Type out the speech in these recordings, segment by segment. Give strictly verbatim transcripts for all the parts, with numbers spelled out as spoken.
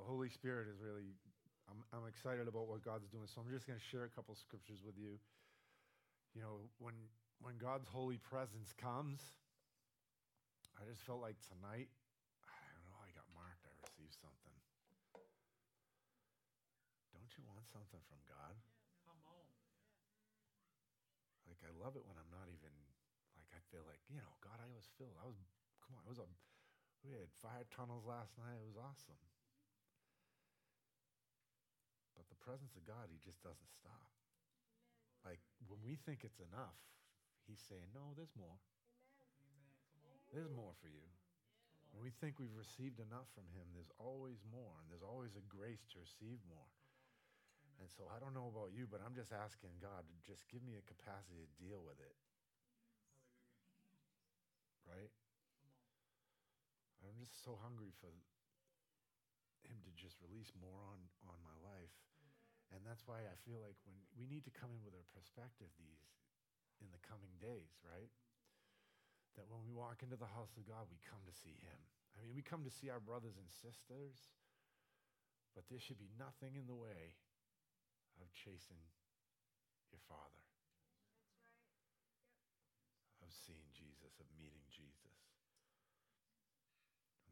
the Holy Spirit is really, I'm, I'm excited about what God's doing. So I'm just going to share a couple scriptures with you. You know, when when God's holy presence comes, I just felt like tonight, I don't know, I got marked. I received something. Don't you want something from God? Come on. Like, I love it when I'm not even, like, I feel like, you know, God, I was filled. I was, come on, I was a, we had fire tunnels last night. It was awesome. But the presence of God, he just doesn't stop. Amen. Like, when we think it's enough, he's saying, no, there's more. Amen. There's more for you. Yeah. When we think we've received enough from him, there's always more, and there's always a grace to receive more. Amen. And so I don't know about you, but I'm just asking God to just give me a capacity to deal with it. Hallelujah. Right? I'm just so hungry for him to just release more on, on my life. And that's why I feel like when we need to come in with a perspective these in the coming days, right? That when we walk into the house of God, we come to see him. I mean, we come to see our brothers and sisters, but there should be nothing in the way of chasing your Father. That's right. Yep. Of seeing Jesus, of meeting Jesus.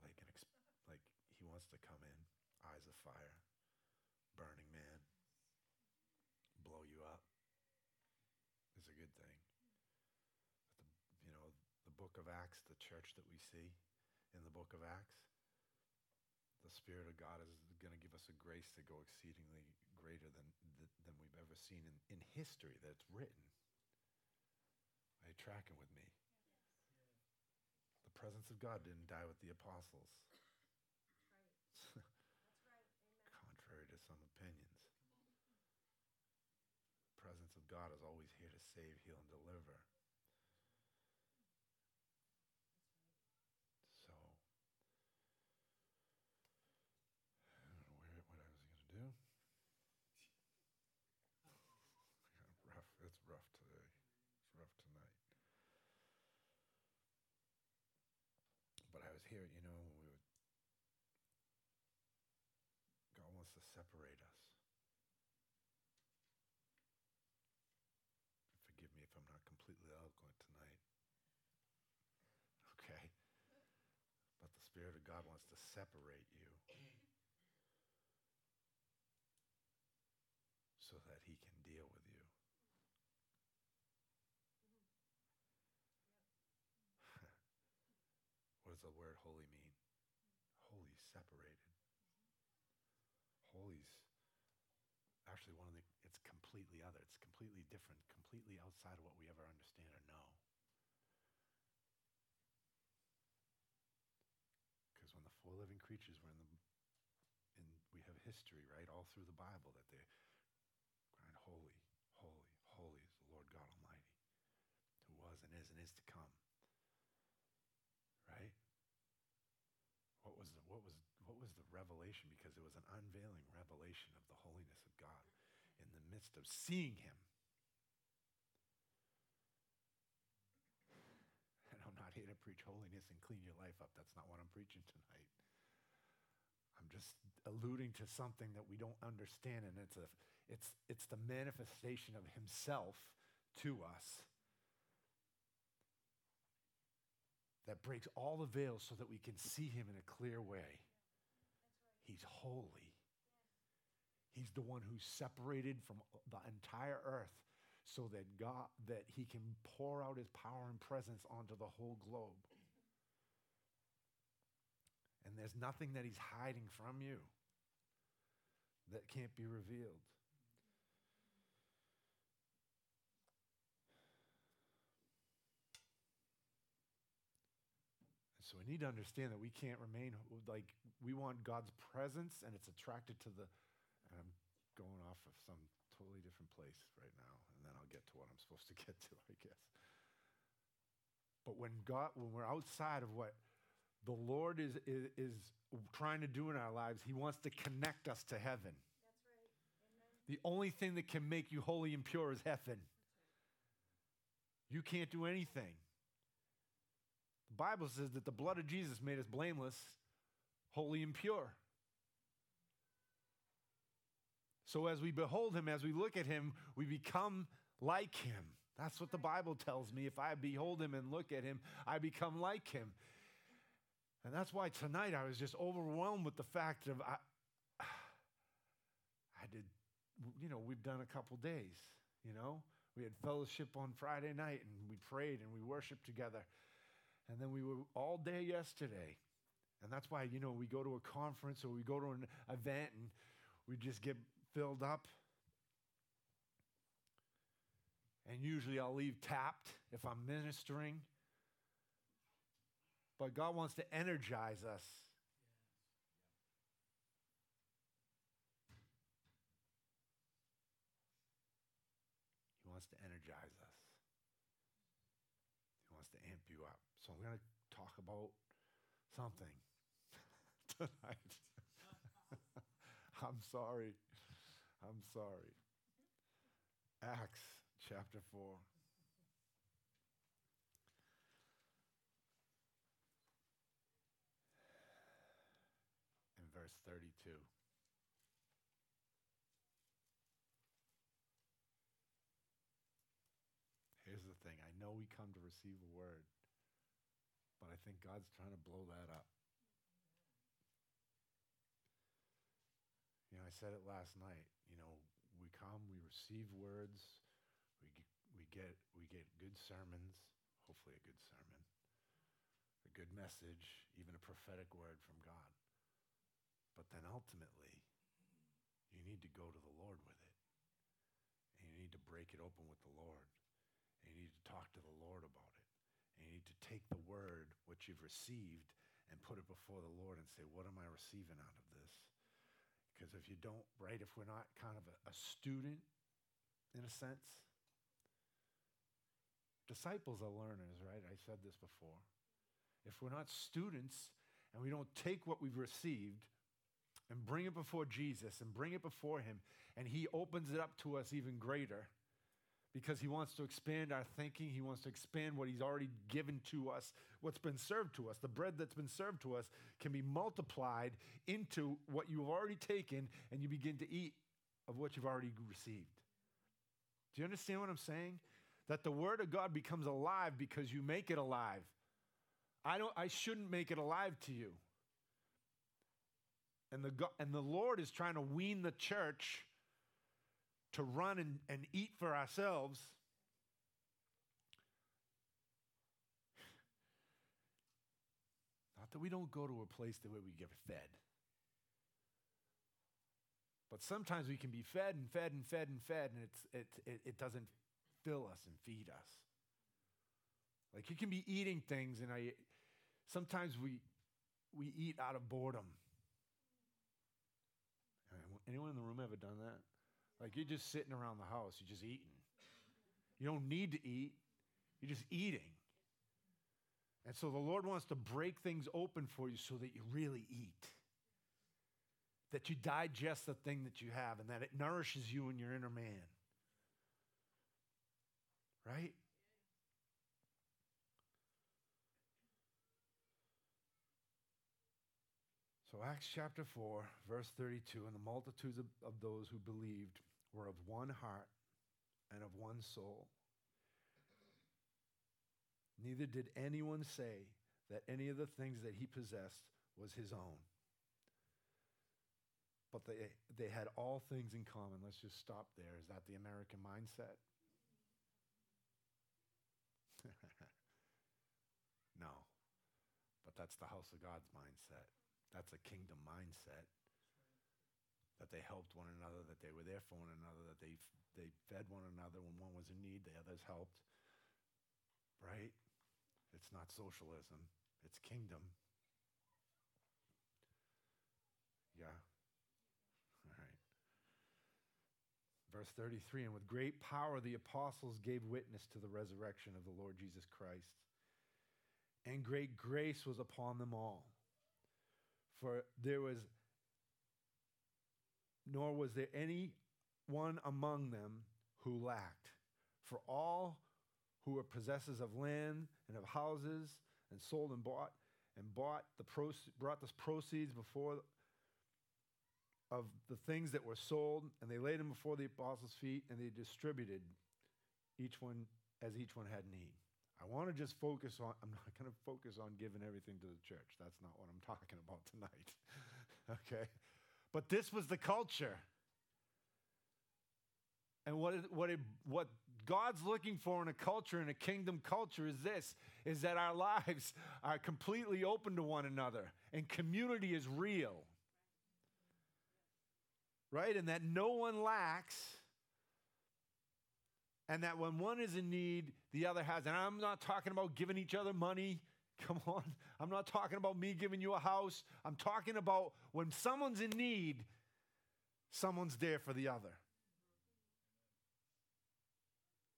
Like an ex- like he wants to come in, eyes of fire, burning man, blow you up. It's a good thing. But the, you know, the book of Acts, the church that we see in the book of Acts, the Spirit of God is going to give us a grace to go exceedingly greater than than we've ever seen in, in history that's written. Are you tracking with me? The presence of God didn't die with the apostles. Right. That's right. Amen. Contrary to some opinions. The presence of God is always here to save, heal, and deliver. That's right. So, I don't know where, what I was going to do. Rough. It's rough today. It's rough tonight. But I was here, you know, when we were, God wants to separate us. Forgive me if I'm not completely eloquent tonight. Okay. But the Spirit of God wants to separate you so that he can deal with you. What does the word holy mean? Holy, separated. Holy's actually one of the, it's completely other. It's completely different, completely outside of what we ever understand or know. Because when the four living creatures were in the, in, we have history, right, all through the Bible that they cried, holy, holy, holy is the Lord God Almighty, who was and is and is to come. Right? What was the, what was what was the revelation? Because it was an unveiling revelation of the holiness of God in the midst of seeing him. And I'm not here to preach holiness and clean your life up. That's not what I'm preaching tonight. I'm just alluding to something that we don't understand, and it's a it's it's the manifestation of himself to us. That breaks all the veils so that we can see him in a clear way. He's holy. He's the one who's separated from the entire earth so that God, that he can pour out his power and presence onto the whole globe. And there's nothing that he's hiding from you that can't be revealed. So we need to understand that we can't remain, like, we want God's presence, and it's attracted to the, and I'm going off of some totally different place right now, and then I'll get to what I'm supposed to get to, I guess. But when God, when we're outside of what the Lord is is, is trying to do in our lives, he wants to connect us to heaven. That's right. Amen. The only thing that can make you holy and pure is heaven. That's right. You can't do anything. The Bible says that the blood of Jesus made us blameless, holy, and pure. So as we behold him, as we look at him, we become like him. That's what the Bible tells me. If I behold him and look at him, I become like him. And that's why tonight I was just overwhelmed with the fact of I, I did, you know, we've done a couple days, you know. We had fellowship on Friday night, and we prayed, and we worshiped together. And then we were all day yesterday. And that's why, you know, we go to a conference or we go to an event, and we just get filled up. And usually I'll leave tapped if I'm ministering. But God wants to energize us. He wants to energize us. He wants to amp you up. So I'm going to talk about something tonight. I'm sorry. I'm sorry. Acts chapter four. thirty-two. Here's the thing. I know we come to receive a word, but I think God's trying to blow that up. You know, I said it last night. You know, we come, we receive words, we g- we get we get good sermons, hopefully a good sermon, a good message, even a prophetic word from God. But then ultimately, you need to go to the Lord with it. And you need to break it open with the Lord. And you need to talk to the Lord about it. And you need to take the word, what you've received, and put it before the Lord and say, what am I receiving out of this? Because if you don't, right, if we're not kind of a, a student, in a sense, disciples are learners, right? I said this before. If we're not students and we don't take what we've received and bring it before Jesus, and bring it before him, and he opens it up to us even greater, because he wants to expand our thinking, he wants to expand what he's already given to us, what's been served to us. The bread that's been served to us can be multiplied into what you've already taken, and you begin to eat of what you've already received. Do you understand what I'm saying? That the word of God becomes alive because you make it alive. I don't. I shouldn't make it alive to you. And the, God, and the Lord is trying to wean the church to run and, and eat for ourselves. Not that we don't go to a place the way we get fed. But sometimes we can be fed and fed and fed and fed, and it's, it, it, it doesn't fill us and feed us. Like you can be eating things, and I sometimes we we eat out of boredom. Anyone in the room ever done that? Like you're just sitting around the house, you're just eating. You don't need to eat, you're just eating. And so the Lord wants to break things open for you so that you really eat. That you digest the thing that you have and that it nourishes you and your inner man. Right? So Acts chapter four, verse thirty-two, and the multitudes of, of those who believed were of one heart and of one soul. Neither did anyone say that any of the things that he possessed was his own. But they, they had all things in common. Let's just stop there. Is that the American mindset? No. But that's the house of God's mindset. That's a kingdom mindset, that they helped one another, that they were there for one another, that they f- they fed one another. When one was in need, the others helped, right? It's not socialism. It's kingdom. Yeah. All right. Verse thirty-three, and with great power the apostles gave witness to the resurrection of the Lord Jesus Christ, and great grace was upon them all. For there was, nor was there any one among them who lacked. For all who were possessors of land and of houses and sold and bought and bought the proce- brought the proceeds before of the things that were sold, and they laid them before the apostles' feet, and they distributed each one as each one had need. I want to just focus on, I'm not going to focus on giving everything to the church. That's not what I'm talking about tonight, okay? But this was the culture. And what it, what it, what God's looking for in a culture, in a kingdom culture, is this, is that our lives are completely open to one another, and community is real, right? And that no one lacks, and that when one is in need, the other has. And I'm not talking about giving each other money. Come on. I'm not talking about me giving you a house. I'm talking about when someone's in need, someone's there for the other.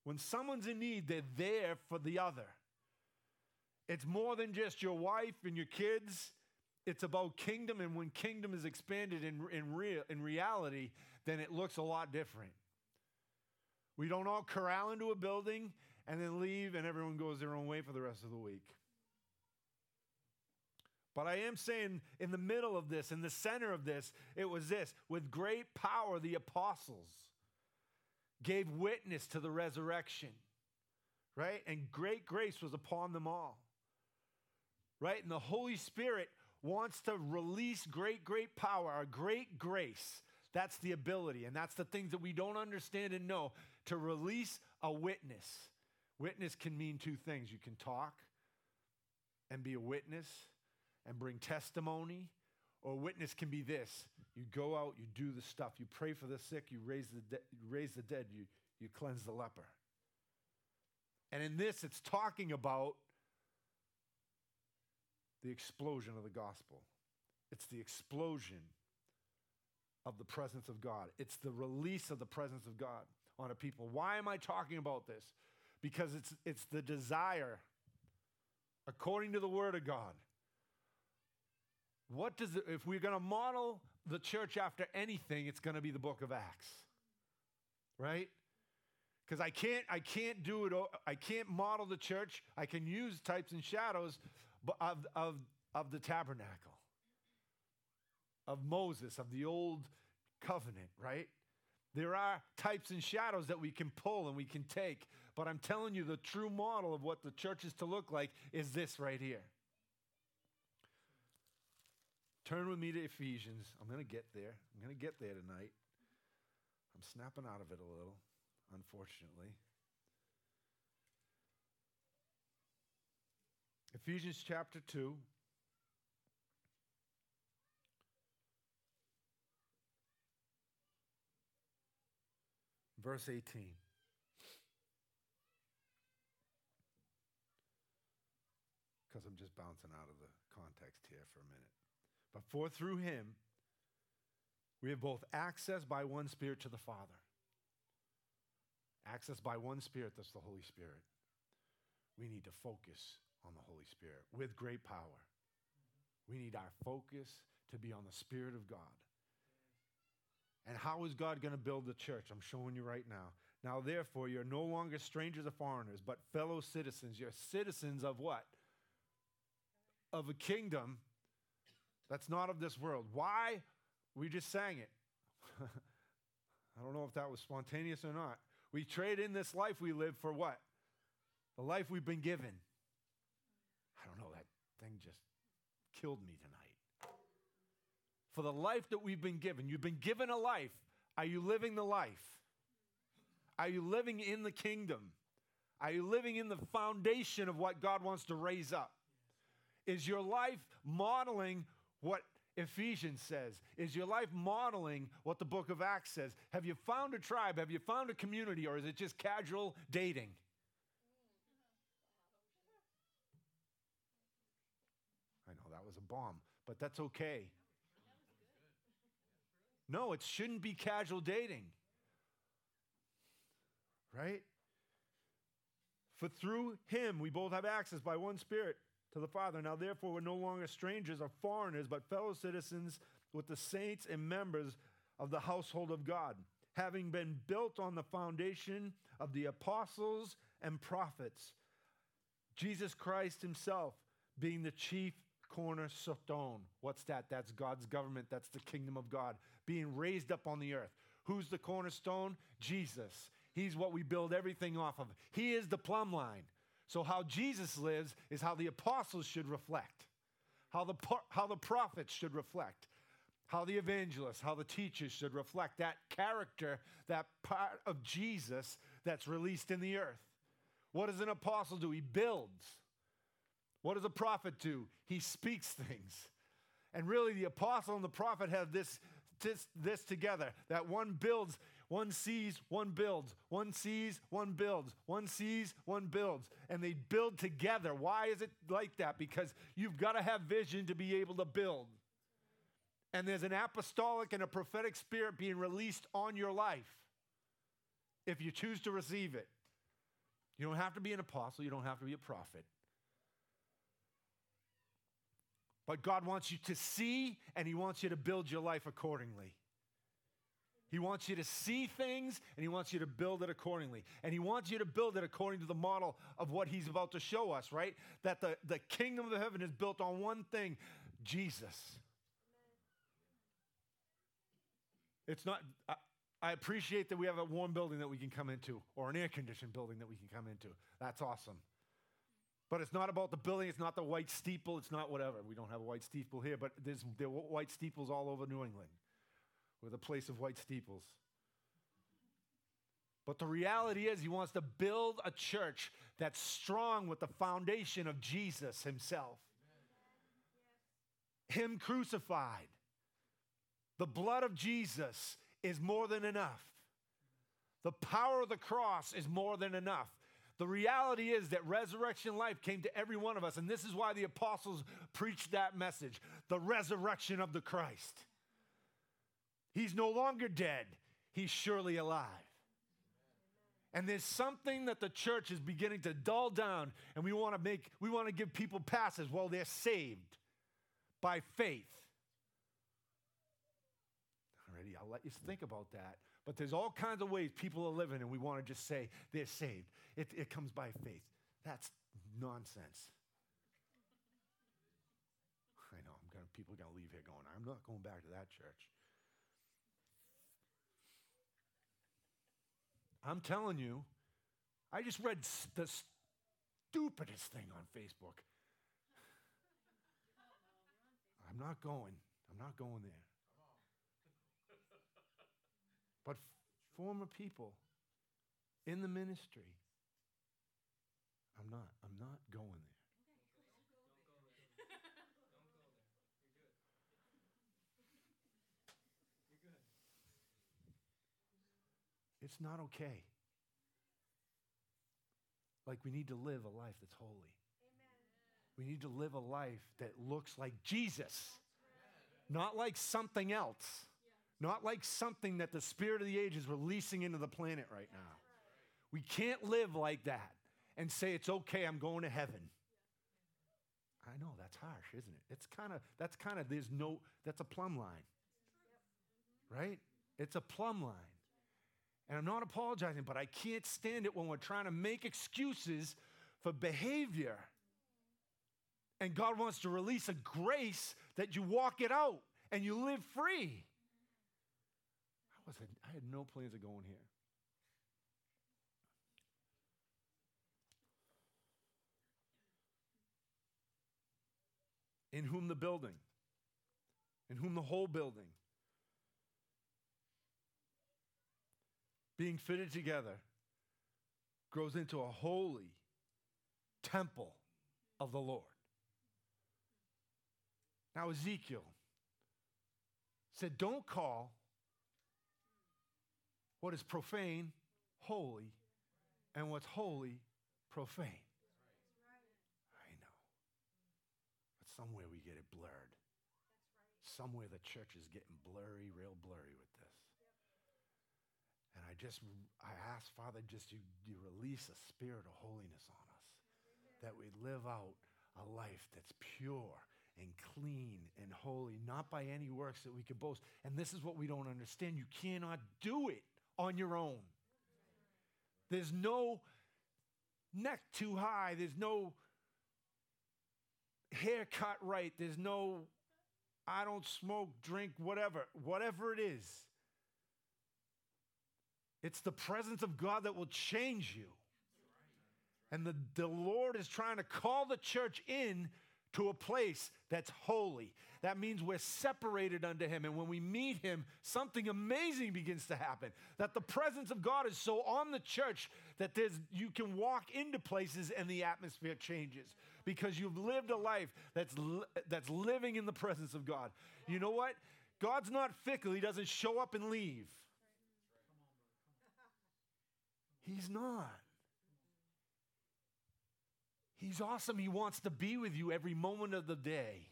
When someone's in need, they're there for the other. It's more than just your wife and your kids. It's about kingdom, and when kingdom is expanded in, in, real, in reality, then it looks a lot different. We don't all corral into a building and then leave and everyone goes their own way for the rest of the week. But I am saying in the middle of this, in the center of this, it was this. With great power, the apostles gave witness to the resurrection, right? And great grace was upon them all, right? And the Holy Spirit wants to release great, great power, our great grace. That's the ability, and that's the things that we don't understand and know, to release a witness. Witness can mean two things. You can talk and be a witness and bring testimony, or witness can be this. You go out, you do the stuff, you pray for the sick, you raise the, de- you raise the dead, you, you cleanse the leper. And in this, it's talking about the explosion of the gospel. It's the explosion of the presence of God. It's the release of the presence of God on a people. Why am I talking about this? Because it's it's the desire, according to the Word of God. What does it, if we're going to model the church after anything, it's going to be the book of Acts, right? Because I can't I can't do it. I can't model the church. I can use types and shadows of of of the tabernacle, of Moses, of the old covenant, right? There are types and shadows that we can pull and we can take, but I'm telling you, the true model of what the church is to look like is this right here. Turn with me to Ephesians. I'm going to get there. I'm going to get there tonight. I'm snapping out of it a little, unfortunately. Ephesians chapter two. Verse eighteen. Because I'm just bouncing out of the context here for a minute. But for through him, we have both access by one Spirit to the Father. Access by one Spirit, that's the Holy Spirit. We need to focus on the Holy Spirit with great power. We need our focus to be on the Spirit of God. And how is God going to build the church? I'm showing you right now. Now, therefore, you're no longer strangers or foreigners, but fellow citizens. You're citizens of what? Of a kingdom that's not of this world. Why? We just sang it. I don't know if that was spontaneous or not. We trade in this life we live for what? The life we've been given. I don't know. That thing just killed me tonight. For the life that we've been given. You've been given a life. Are you living the life? Are you living in the kingdom? Are you living in the foundation of what God wants to raise up? Is your life modeling what Ephesians says? Is your life modeling what the book of Acts says? Have you found a tribe? Have you found a community? Or is it just casual dating? I know that was a bomb, but that's okay. No, it shouldn't be casual dating, right? For through him, we both have access by one Spirit to the Father. Now, therefore, we're no longer strangers or foreigners, but fellow citizens with the saints and members of the household of God, having been built on the foundation of the apostles and prophets, Jesus Christ himself being the chief corner soton. What's that? That's God's government. That's the kingdom of God being raised up on the earth. Who's the cornerstone? Jesus. He's what we build everything off of. He is the plumb line. So how Jesus lives is how the apostles should reflect, how the, how the prophets should reflect, how the evangelists, how the teachers should reflect that character, that part of Jesus that's released in the earth. What does an apostle do? He builds. What does a prophet do? He speaks things. And really, the apostle and the prophet have this, this, this together, that one builds, one sees, one builds, one sees, one builds, one sees, one builds, and they build together. Why is it like that? Because you've got to have vision to be able to build. And there's an apostolic and a prophetic spirit being released on your life if you choose to receive it. You don't have to be an apostle. You don't have to be a prophet. But God wants you to see, and he wants you to build your life accordingly. He wants you to see things, and he wants you to build it accordingly. And he wants you to build it according to the model of what he's about to show us, right? That the, the kingdom of heaven is built on one thing, Jesus. It's not, I, I appreciate that we have a warm building that we can come into, or an air-conditioned building that we can come into. That's awesome. But it's not about the building. It's not the white steeple. It's not whatever. We don't have a white steeple here, but there's, there are white steeples all over New England. We're the place of white steeples. But the reality is he wants to build a church that's strong with the foundation of Jesus himself. Him crucified. The blood of Jesus is more than enough. The power of the cross is more than enough. The reality is that resurrection life came to every one of us, and this is why the apostles preached that message, the resurrection of the Christ. He's no longer dead. He's surely alive. And there's something that the church is beginning to dull down, and we want to make, we want to give people passes. Well, they're saved by faith. Already, I'll let you think about that. But there's all kinds of ways people are living, and we want to just say they're saved. It, it comes by faith. That's nonsense. I know, I'm gonna, people are going to leave here going, I'm not going back to that church. I'm telling you, I just read st- the stupidest thing on Facebook. I'm not going. I'm not going there. But former people in the ministry, I'm not, I'm not going there. Don't go there. Don't go there. You're good. You're good. It's not okay. Like, we need to live a life that's holy. Amen. We need to live a life that looks like Jesus, right. Not like something else. Not like something that the spirit of the age is releasing into the planet right now. We can't live like that and say, it's okay, I'm going to heaven. I know, that's harsh, isn't it? It's kind of, that's kind of, there's no, that's a plumb line, right? It's a plumb line. And I'm not apologizing, but I can't stand it when we're trying to make excuses for behavior. And God wants to release a grace that you walk it out and you live free. I had no plans of going here. In whom the building, in whom the whole building, being fitted together, grows into a holy temple of the Lord. Now Ezekiel said, don't call what is profane, holy, and what's holy, profane. I know. But somewhere we get it blurred. Somewhere the church is getting blurry, real blurry with this. And I just, I ask, Father, just you, you release a spirit of holiness on us, that we live out a life that's pure and clean and holy, not by any works that we could boast. And this is what we don't understand. You cannot do it on your own. There's no neck too high. There's no haircut right. There's no, I don't smoke, drink, whatever. Whatever it is. It's the presence of God that will change you. And the, the Lord is trying to call the church in to a place that's holy. That means we're separated unto him. And when we meet him, something amazing begins to happen. That the presence of God is so on the church that there's, you can walk into places and the atmosphere changes. Because you've lived a life that's, li- that's living in the presence of God. You know what? God's not fickle. He doesn't show up and leave. He's not. He's awesome. He wants to be with you every moment of the day.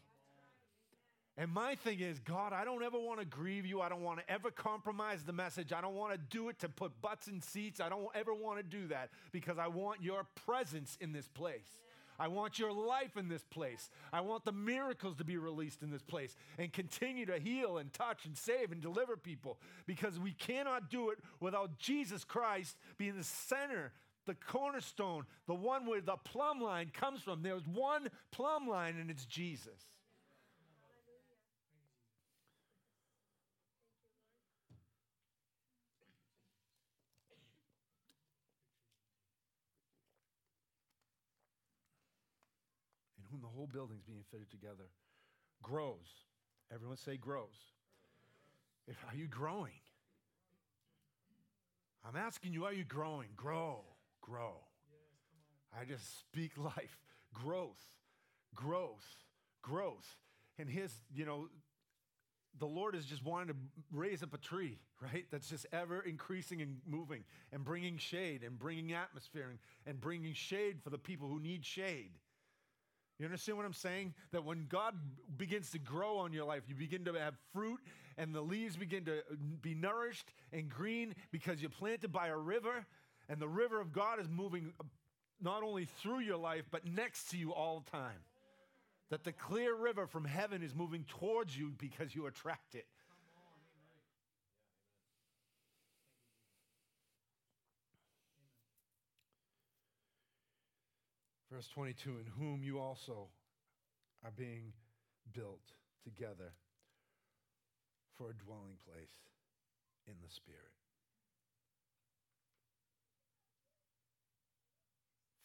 And my thing is, God, I don't ever want to grieve you. I don't want to ever compromise the message. I don't want to do it to put butts in seats. I don't ever want to do that because I want your presence in this place. I want your life in this place. I want the miracles to be released in this place and continue to heal and touch and save and deliver people, because we cannot do it without Jesus Christ being the center, the cornerstone, the one where the plumb line comes from. There's one plumb line, and it's Jesus. In whom the whole building's being fitted together grows. Everyone say grows. Are you growing? I'm asking you, are you growing? Grow. Grow. Yes, I just speak life, growth, growth, growth. And here's, you know, the Lord is just wanting to raise up a tree, right? That's just ever increasing and moving and bringing shade and bringing atmosphere and, and bringing shade for the people who need shade. You understand what I'm saying? That when God begins to grow on your life, you begin to have fruit and the leaves begin to be nourished and green because you're planted by a river. And the river of God is moving not only through your life, but next to you all the time. That the clear river from heaven is moving towards you because you attract it. Verse twenty-two, in whom you also are being built together for a dwelling place in the Spirit.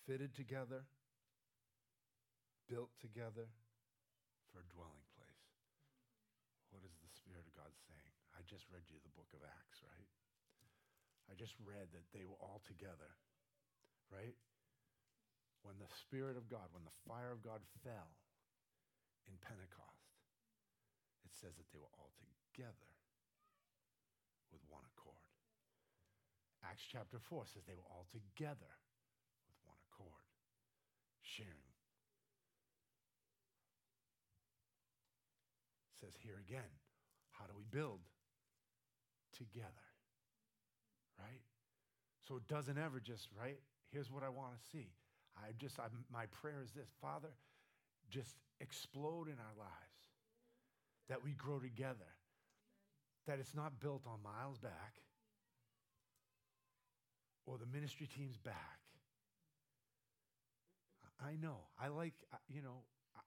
Fitted together, built together for a dwelling place. What is the Spirit of God saying? I just read you the book of Acts, right? I just read that they were all together, right? When the Spirit of God, when the fire of God fell in Pentecost, it says that they were all together with one accord. Acts chapter four says they were all together sharing. It says here again, how do we build? Together. Right? So it doesn't ever just, right? Here's what I want to see. I just, I, my prayer is this, Father, just explode in our lives. That we grow together. That it's not built on Miles' back or the ministry team's back. I know. I like, uh, you know, I,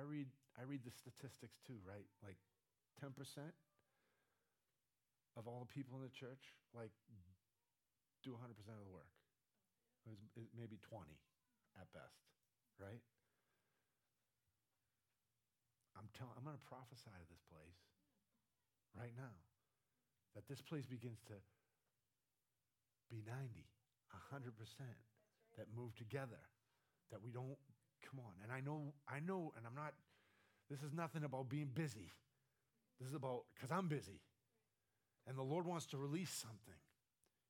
I read I read the statistics too, right? Like ten percent of all the people in the church, like, do one hundred percent of the work. It was, it maybe twenty at best, right? I'm telling, I'm going to prophesy to this place right now that this place begins to be ninety, one hundred percent that move together. That we don't, come on. And I know, I know, and I'm not, this is nothing about being busy. This is about, because I'm busy. And the Lord wants to release something.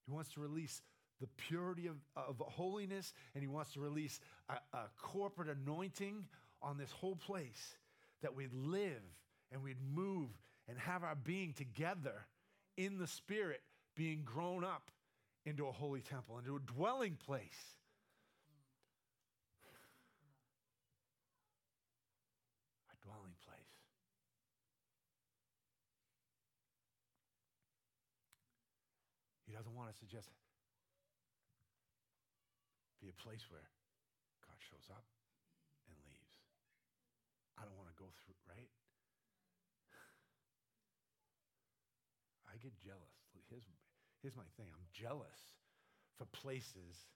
He wants to release the purity of, of holiness, and he wants to release a, a corporate anointing on this whole place, that we'd live and we'd move and have our being together in the Spirit, being grown up into a holy temple, into a dwelling place. Doesn't want us to just be a place where God shows up and leaves. I don't want to go through, right? I get jealous. Here's, here's my thing. I'm jealous for places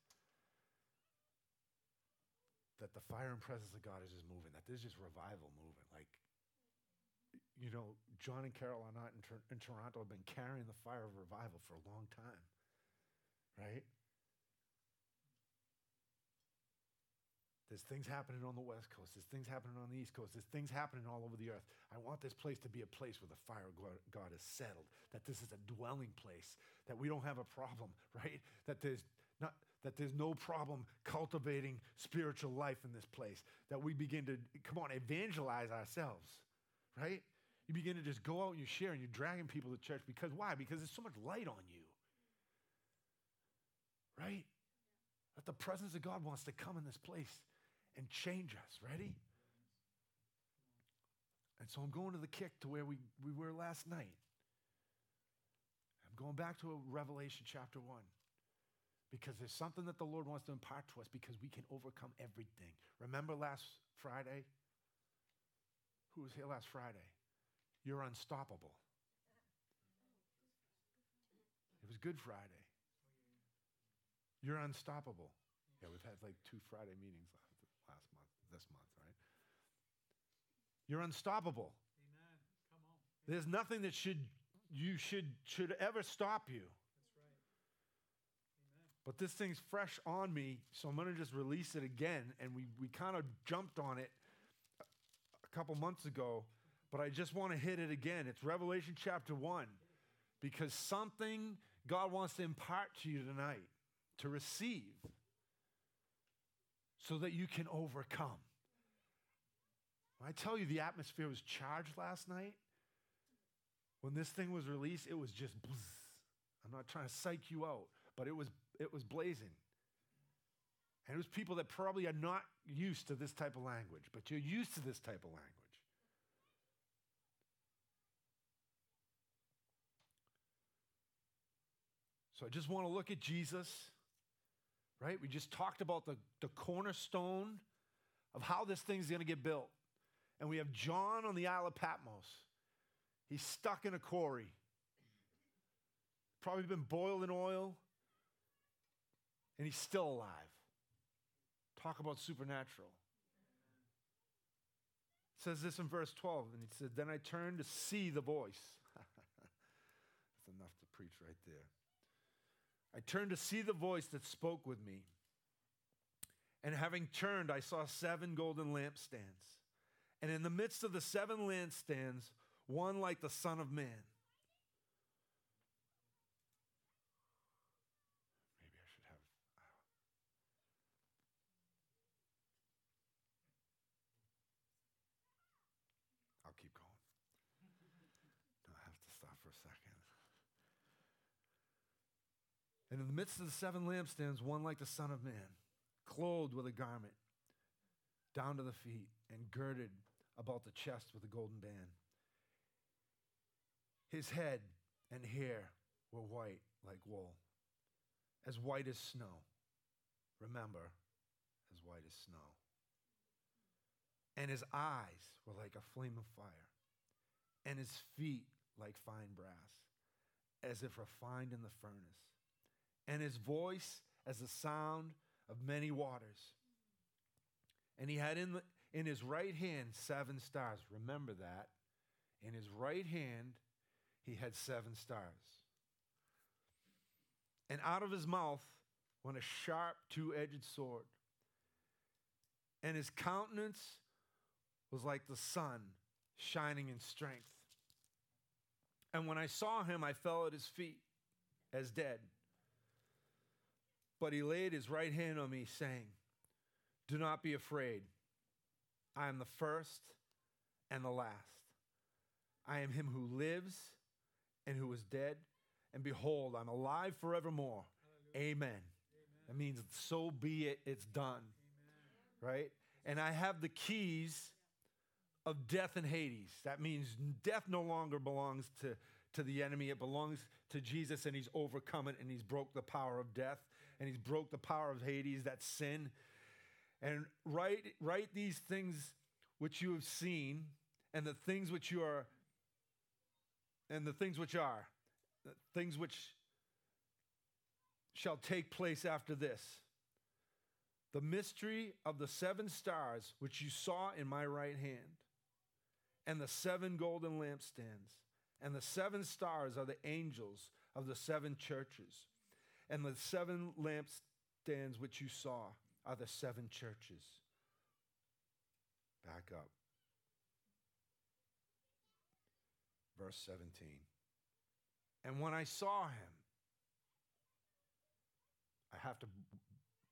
that the fire and presence of God is just moving, that there's just revival moving. Like, you know, John and Carol are not in, Tor- in Toronto have been carrying the fire of revival for a long time, right? There's things happening on the West Coast. There's things happening on the East Coast. There's things happening all over the earth. I want this place to be a place where the fire of God is settled, that this is a dwelling place, that we don't have a problem, right? That there's not... that there's no problem cultivating spiritual life in this place, that we begin to, come on, evangelize ourselves, right? You begin to just go out and you share and you're dragging people to church because, why? Because there's so much light on you, right? That the presence of God wants to come in this place and change us, ready? And so I'm going to the kick to where we, we were last night. I'm going back to Revelation chapter one. Because there's something that the Lord wants to impart to us because we can overcome everything. Remember last Friday? Who was here last Friday? You're unstoppable. It was Good Friday. You're unstoppable. Yeah, we've had like two Friday meetings last month, this month, right? You're unstoppable. Amen. Come on. There's nothing that should you should should ever stop you. But this thing's fresh on me, so I'm going to just release it again. And we, we kind of jumped on it a couple months ago, but I just want to hit it again. It's Revelation chapter one, because something God wants to impart to you tonight to receive so that you can overcome. When I tell you the atmosphere was charged last night, when this thing was released, it was just bzz. I'm not trying to psych you out, but it was It was blazing. And it was people that probably are not used to this type of language, but you're used to this type of language. So I just want to look at Jesus, right? We just talked about the, the cornerstone of how this thing's going to get built. And we have John on the Isle of Patmos. He's stuck in a quarry. Probably been boiled in oil. And he's still alive. Talk about supernatural. It says this in verse twelve, and he said, "Then I turned to see the voice." That's enough to preach right there. "I turned to see the voice that spoke with me. And having turned, I saw seven golden lampstands. And in the midst of the seven lampstands, one like the Son of Man." I'll keep going. No, I have to stop for a second. "And in the midst of the seven lampstands, one like the Son of Man, clothed with a garment down to the feet and girded about the chest with a golden band. His head and hair were white like wool, as white as snow." Remember, as white as snow. "And his eyes were like a flame of fire, and his feet like fine brass, as if refined in the furnace, and his voice as the sound of many waters. And he had in, the, in his right hand seven stars." Remember that. In his right hand, he had seven stars. "And out of his mouth went a sharp two-edged sword, and his countenance was like the sun shining in strength. And when I saw him, I fell at his feet as dead. But he laid his right hand on me, saying, 'Do not be afraid. I am the first and the last. I am him who lives and who was dead. And behold, I'm alive forevermore. Amen.'" Amen. That means so be it, it's done. Amen. Right? "And I have the keys of death and Hades." That means death no longer belongs to, to the enemy. It belongs to Jesus, and he's overcome it, and he's broke the power of death, and he's broke the power of Hades, that's sin. "And write, write these things which you have seen, and the things which you are, and the things which are, things which shall take place after this. The mystery of the seven stars which you saw in my right hand, and the seven golden lampstands, and the seven stars are the angels of the seven churches, and the seven lampstands which you saw are the seven churches. Back up. Verse seventeen. And when I saw him, I have to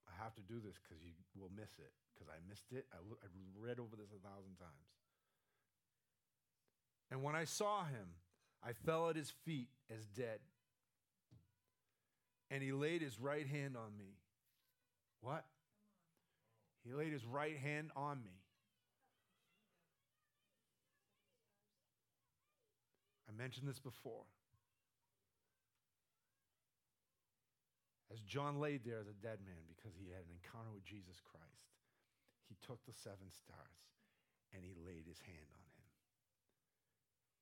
I have to do this because you will miss it, because I missed it. I, I read over this a thousand times. And when I saw him, I fell at his feet as dead. And he laid his right hand on me. What? He laid his right hand on me. I mentioned this before. As John laid there as a dead man because he had an encounter with Jesus Christ, he took the seven stars and he laid his hand on him.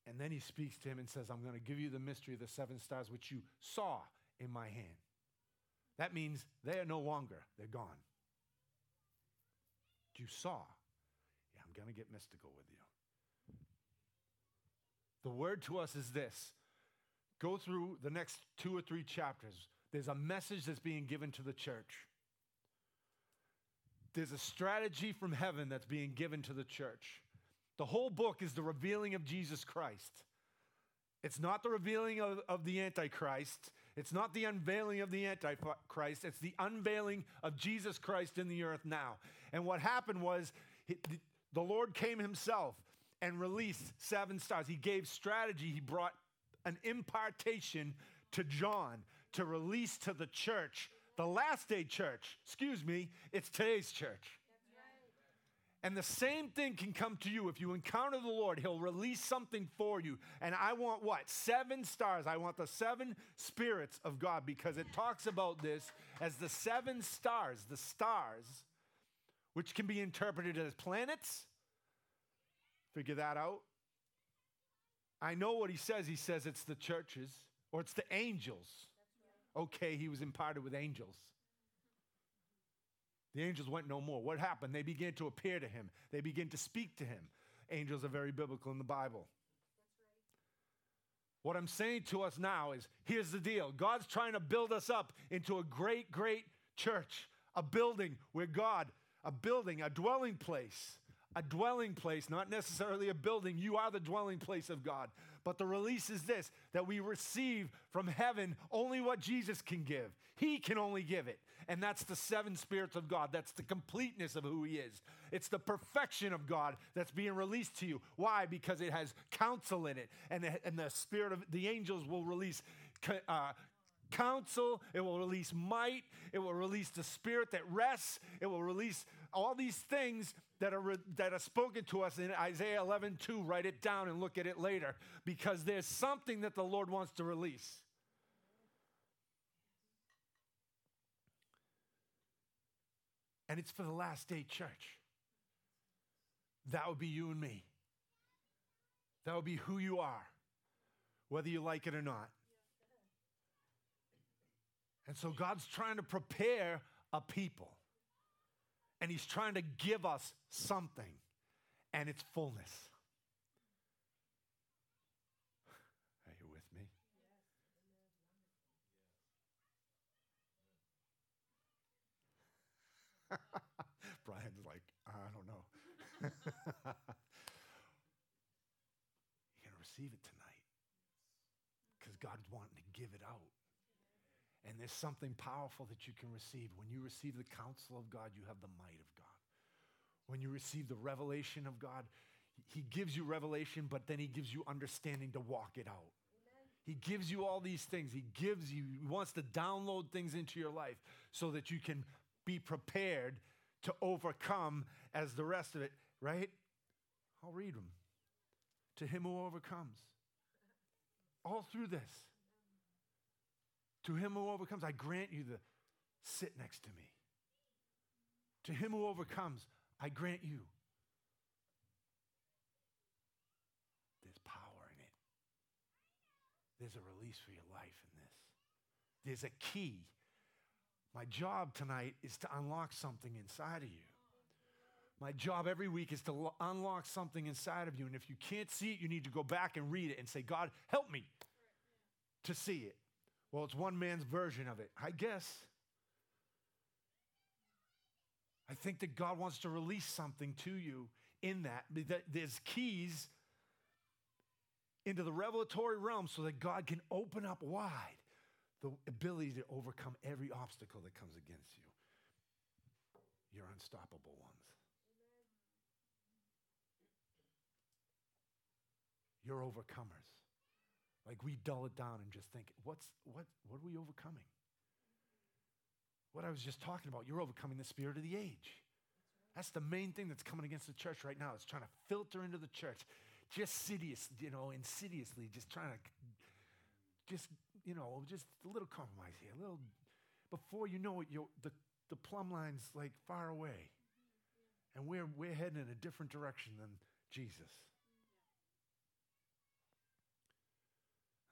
And then he speaks to him and says, I'm going to give you the mystery of the seven stars which you saw in my hand. That means they are no longer. They're gone. You saw. Yeah, I'm going to get mystical with you. The word to us is this. Go through the next two or three chapters. There's a message that's being given to the church. There's a strategy from heaven that's being given to the church. The whole book is the revealing of Jesus Christ. It's not the revealing of, of the Antichrist. It's not the unveiling of the Antichrist. It's the unveiling of Jesus Christ in the earth now. And what happened was he, the Lord came himself and released seven stars. He gave strategy. He brought an impartation to John to release to the church, the last day church. Excuse me, it's today's church. And the same thing can come to you. If you encounter the Lord, he'll release something for you. And I want what? Seven stars. I want the seven spirits of God, because it talks about this as the seven stars, the stars, which can be interpreted as planets. Figure that out. I know what he says. He says it's the churches or it's the angels. Okay, he was imparted with angels. The angels went no more. What happened? They began to appear to him. They began to speak to him. Angels are very biblical in the Bible. That's right. What I'm saying to us now is, here's the deal. God's trying to build us up into a great, great church, a building where God, a building, a dwelling place, a dwelling place, not necessarily a building. You are the dwelling place of God. But the release is this, that we receive from heaven only what Jesus can give. He can only give it. And that's the seven spirits of God. That's the completeness of who he is. It's the perfection of God that's being released to you. Why? Because it has counsel in it. And the, and the spirit of the angels will release uh, counsel. It will release might. It will release the spirit that rests. It will release all these things that are, re- that are spoken to us in Isaiah eleven two. Write it down and look at it later, because there's something that the Lord wants to release. And it's for the last day church. That would be you and me. That would be who you are, whether you like it or not. And so God's trying to prepare a people. And he's trying to give us something, and it's fullness. Are you with me? Brian's like, I don't know. You're going to receive it tonight because God's wanting to give it out. And there's something powerful that you can receive. When you receive the counsel of God, you have the might of God. When you receive the revelation of God, he gives you revelation, but then he gives you understanding to walk it out. Amen. He gives you all these things. He gives you, he wants to download things into your life so that you can be prepared to overcome as the rest of it, right? I'll read them. To him who overcomes. All through this. To him who overcomes, I grant you the sit next to me. To him who overcomes, I grant you There's a release for your life in this. There's a key. My job tonight is to unlock something inside of you. My job every week is to lo- unlock something inside of you. And if you can't see it, you need to go back and read it and say, God, help me to see it. Well, it's one man's version of it, I guess. I think that God wants to release something to you in that. There's keys into the revelatory realm so that God can open up wide the ability to overcome every obstacle that comes against you. Your unstoppable ones. You're overcomers. Like we dull it down and just think, what's what? What are we overcoming? What I was just talking about, you're overcoming the spirit of the age. That's the main thing that's coming against the church right now. It's trying to filter into the church, just sidious, you know, insidiously, just trying to, just you know, just a little compromise here, a little. Before you know it, you're, the the plumb line's like far away, and we're we're heading in a different direction than Jesus.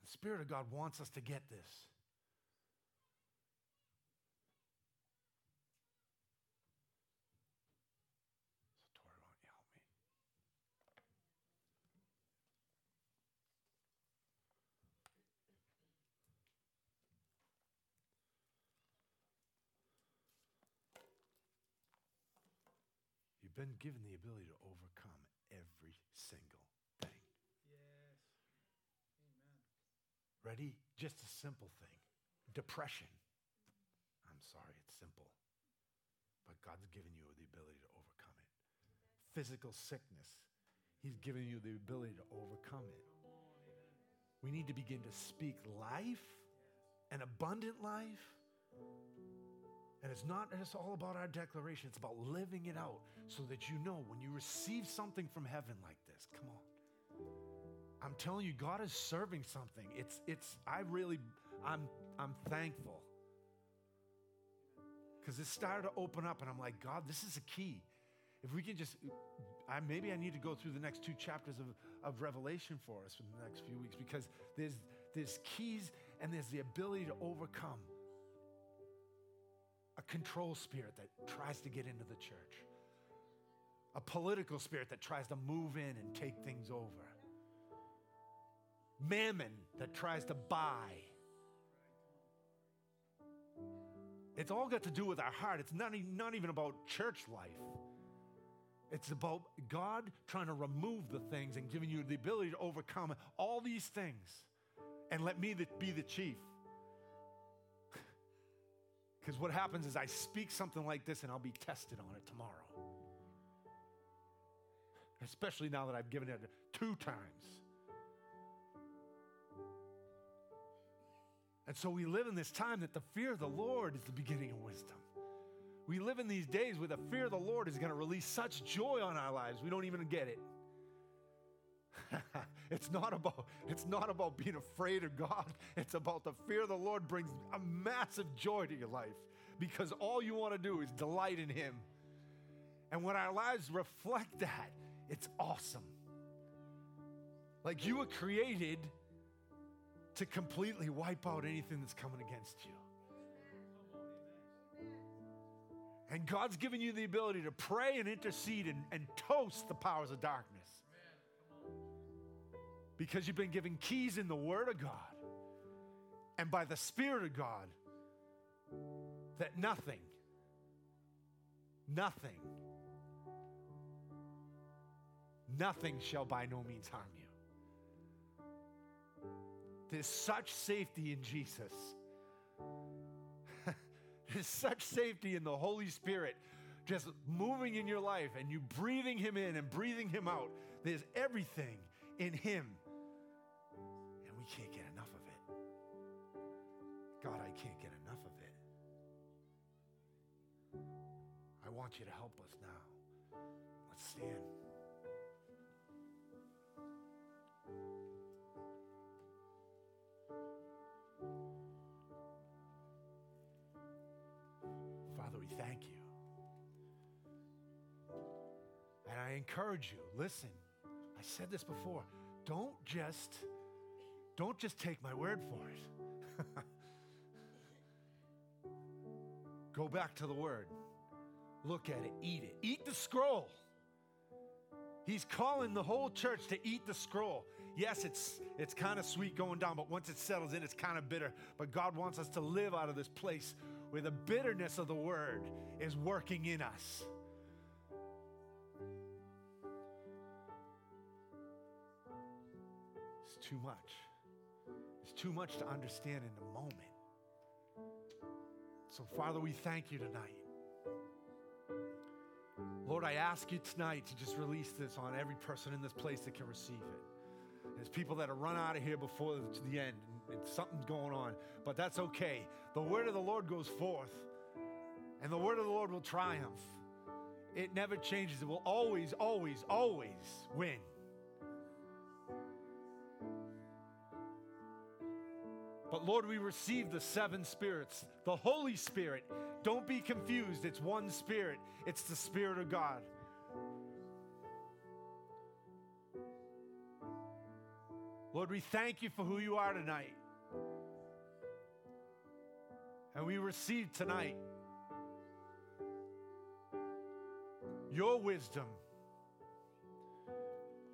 The Spirit of God wants us to get this. So, Tori, why don't you help me? You've been given the ability to overcome every single thing. Yes. Ready? Just a simple thing. Depression. I'm sorry, it's simple. But God's given you the ability to overcome it. Physical sickness. He's given you the ability to overcome it. We need to begin to speak life, an abundant life. And it's not just all about our declaration. It's about living it out so that you know when you receive something from heaven like this, come on. I'm telling you, God is serving something. It's, it's, I really, I'm, I'm thankful. Because it started to open up and I'm like, God, this is a key. If we can just, I, maybe I need to go through the next two chapters of, of Revelation for us in the next few weeks, because there's, there's keys and there's the ability to overcome a control spirit that tries to get into the church, a political spirit that tries to move in and take things over. Mammon that tries to buy. It's all got to do with our heart. It's not even, not even about church life. It's about God trying to remove the things and giving you the ability to overcome all these things. And let me the, be the chief. Because what happens is I speak something like this and I'll be tested on it tomorrow. Especially now that I've given it two times. And so we live in this time that the fear of the Lord is the beginning of wisdom. We live in these days where the fear of the Lord is going to release such joy on our lives, we don't even get it. It's not about, it's not about being afraid of God. It's about the fear of the Lord brings a massive joy to your life because all you want to do is delight in Him. And when our lives reflect that, it's awesome. Like you were created to completely wipe out anything that's coming against you. And God's given you the ability to pray and intercede and, and toast the powers of darkness. Because you've been given keys in the Word of God and by the Spirit of God that nothing, nothing, nothing shall by no means harm you. There's such safety in Jesus. There's such safety in the Holy Spirit just moving in your life and you breathing Him in and breathing Him out. There's everything in Him. And we can't get enough of it. God, I can't get enough of it. I want you to help us now. Let's stand. Father, we thank you. And I encourage you, listen, I said this before, don't just, Don't just take my word for it. Go back to the word. Look at it. Eat it. Eat the scroll. He's calling the whole church to eat the scroll. Yes, it's it's kind of sweet going down, but once it settles in, it's kind of bitter. But God wants us to live out of this place where the bitterness of the word is working in us. It's too much. It's too much to understand in the moment. So, Father, we thank you tonight. Lord, I ask you tonight to just release this on every person in this place that can receive it. There's people that are run out of here before the end, and, and something's going on, but that's okay. The word of the Lord goes forth, and the word of the Lord will triumph. It never changes. It will always, always, always win. But Lord, we receive the seven spirits, the Holy Spirit. Don't be confused. It's one spirit. It's the Spirit of God. Lord, we thank you for who you are tonight. And we receive tonight your wisdom,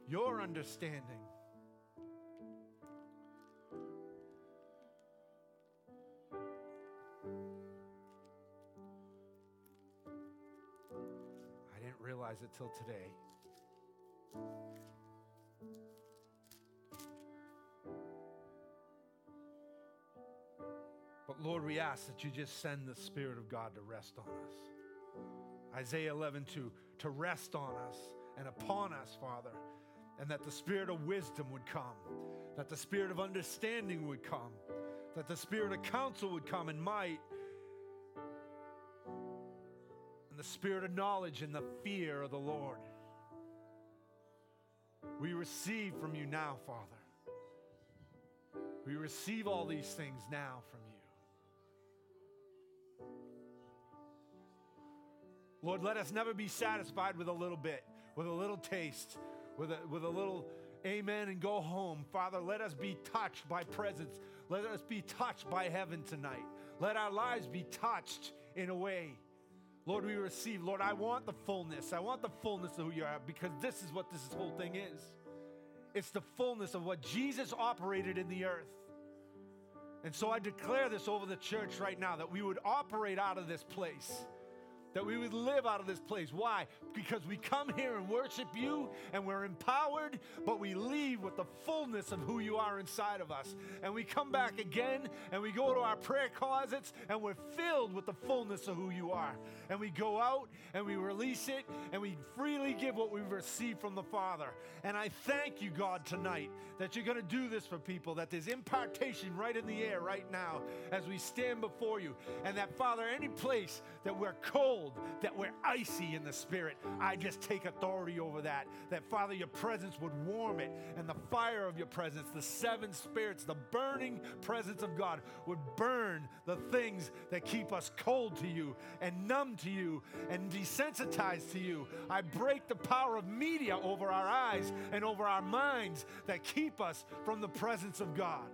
your understanding. It till today. But Lord, we ask that you just send the Spirit of God to rest on us. Isaiah eleven two, to rest on us and upon us, Father, and that the Spirit of wisdom would come, that the Spirit of understanding would come, that the Spirit of counsel would come and might, the spirit of knowledge and the fear of the Lord. We receive from you now, Father. We receive all these things now from you. Lord, let us never be satisfied with a little bit, with a little taste, with a, with a little amen and go home. Father, let us be touched by presence. Let us be touched by heaven tonight. Let our lives be touched in a way. Lord, we receive. Lord, I want the fullness. I want the fullness of who you are, because this is what this whole thing is. It's the fullness of what Jesus operated in the earth. And so I declare this over the church right now, that we would operate out of this place, that we would live out of this place. Why? Because we come here and worship you, and we're empowered, but we leave with the fullness of who you are inside of us. And we come back again, and we go to our prayer closets, and we're filled with the fullness of who you are. And we go out, and we release it, and we freely give what we've received from the Father. And I thank you, God, tonight, that you're going to do this for people, that there's impartation right in the air right now as we stand before you. And that, Father, any place that we're cold, that we're icy in the spirit, I just take authority over that, that Father, your presence would warm it, and the fire of your presence, the seven spirits, the burning presence of God would burn the things that keep us cold to you and numb to you and desensitized to you. I break the power of media over our eyes and over our minds that keep us from the presence of God.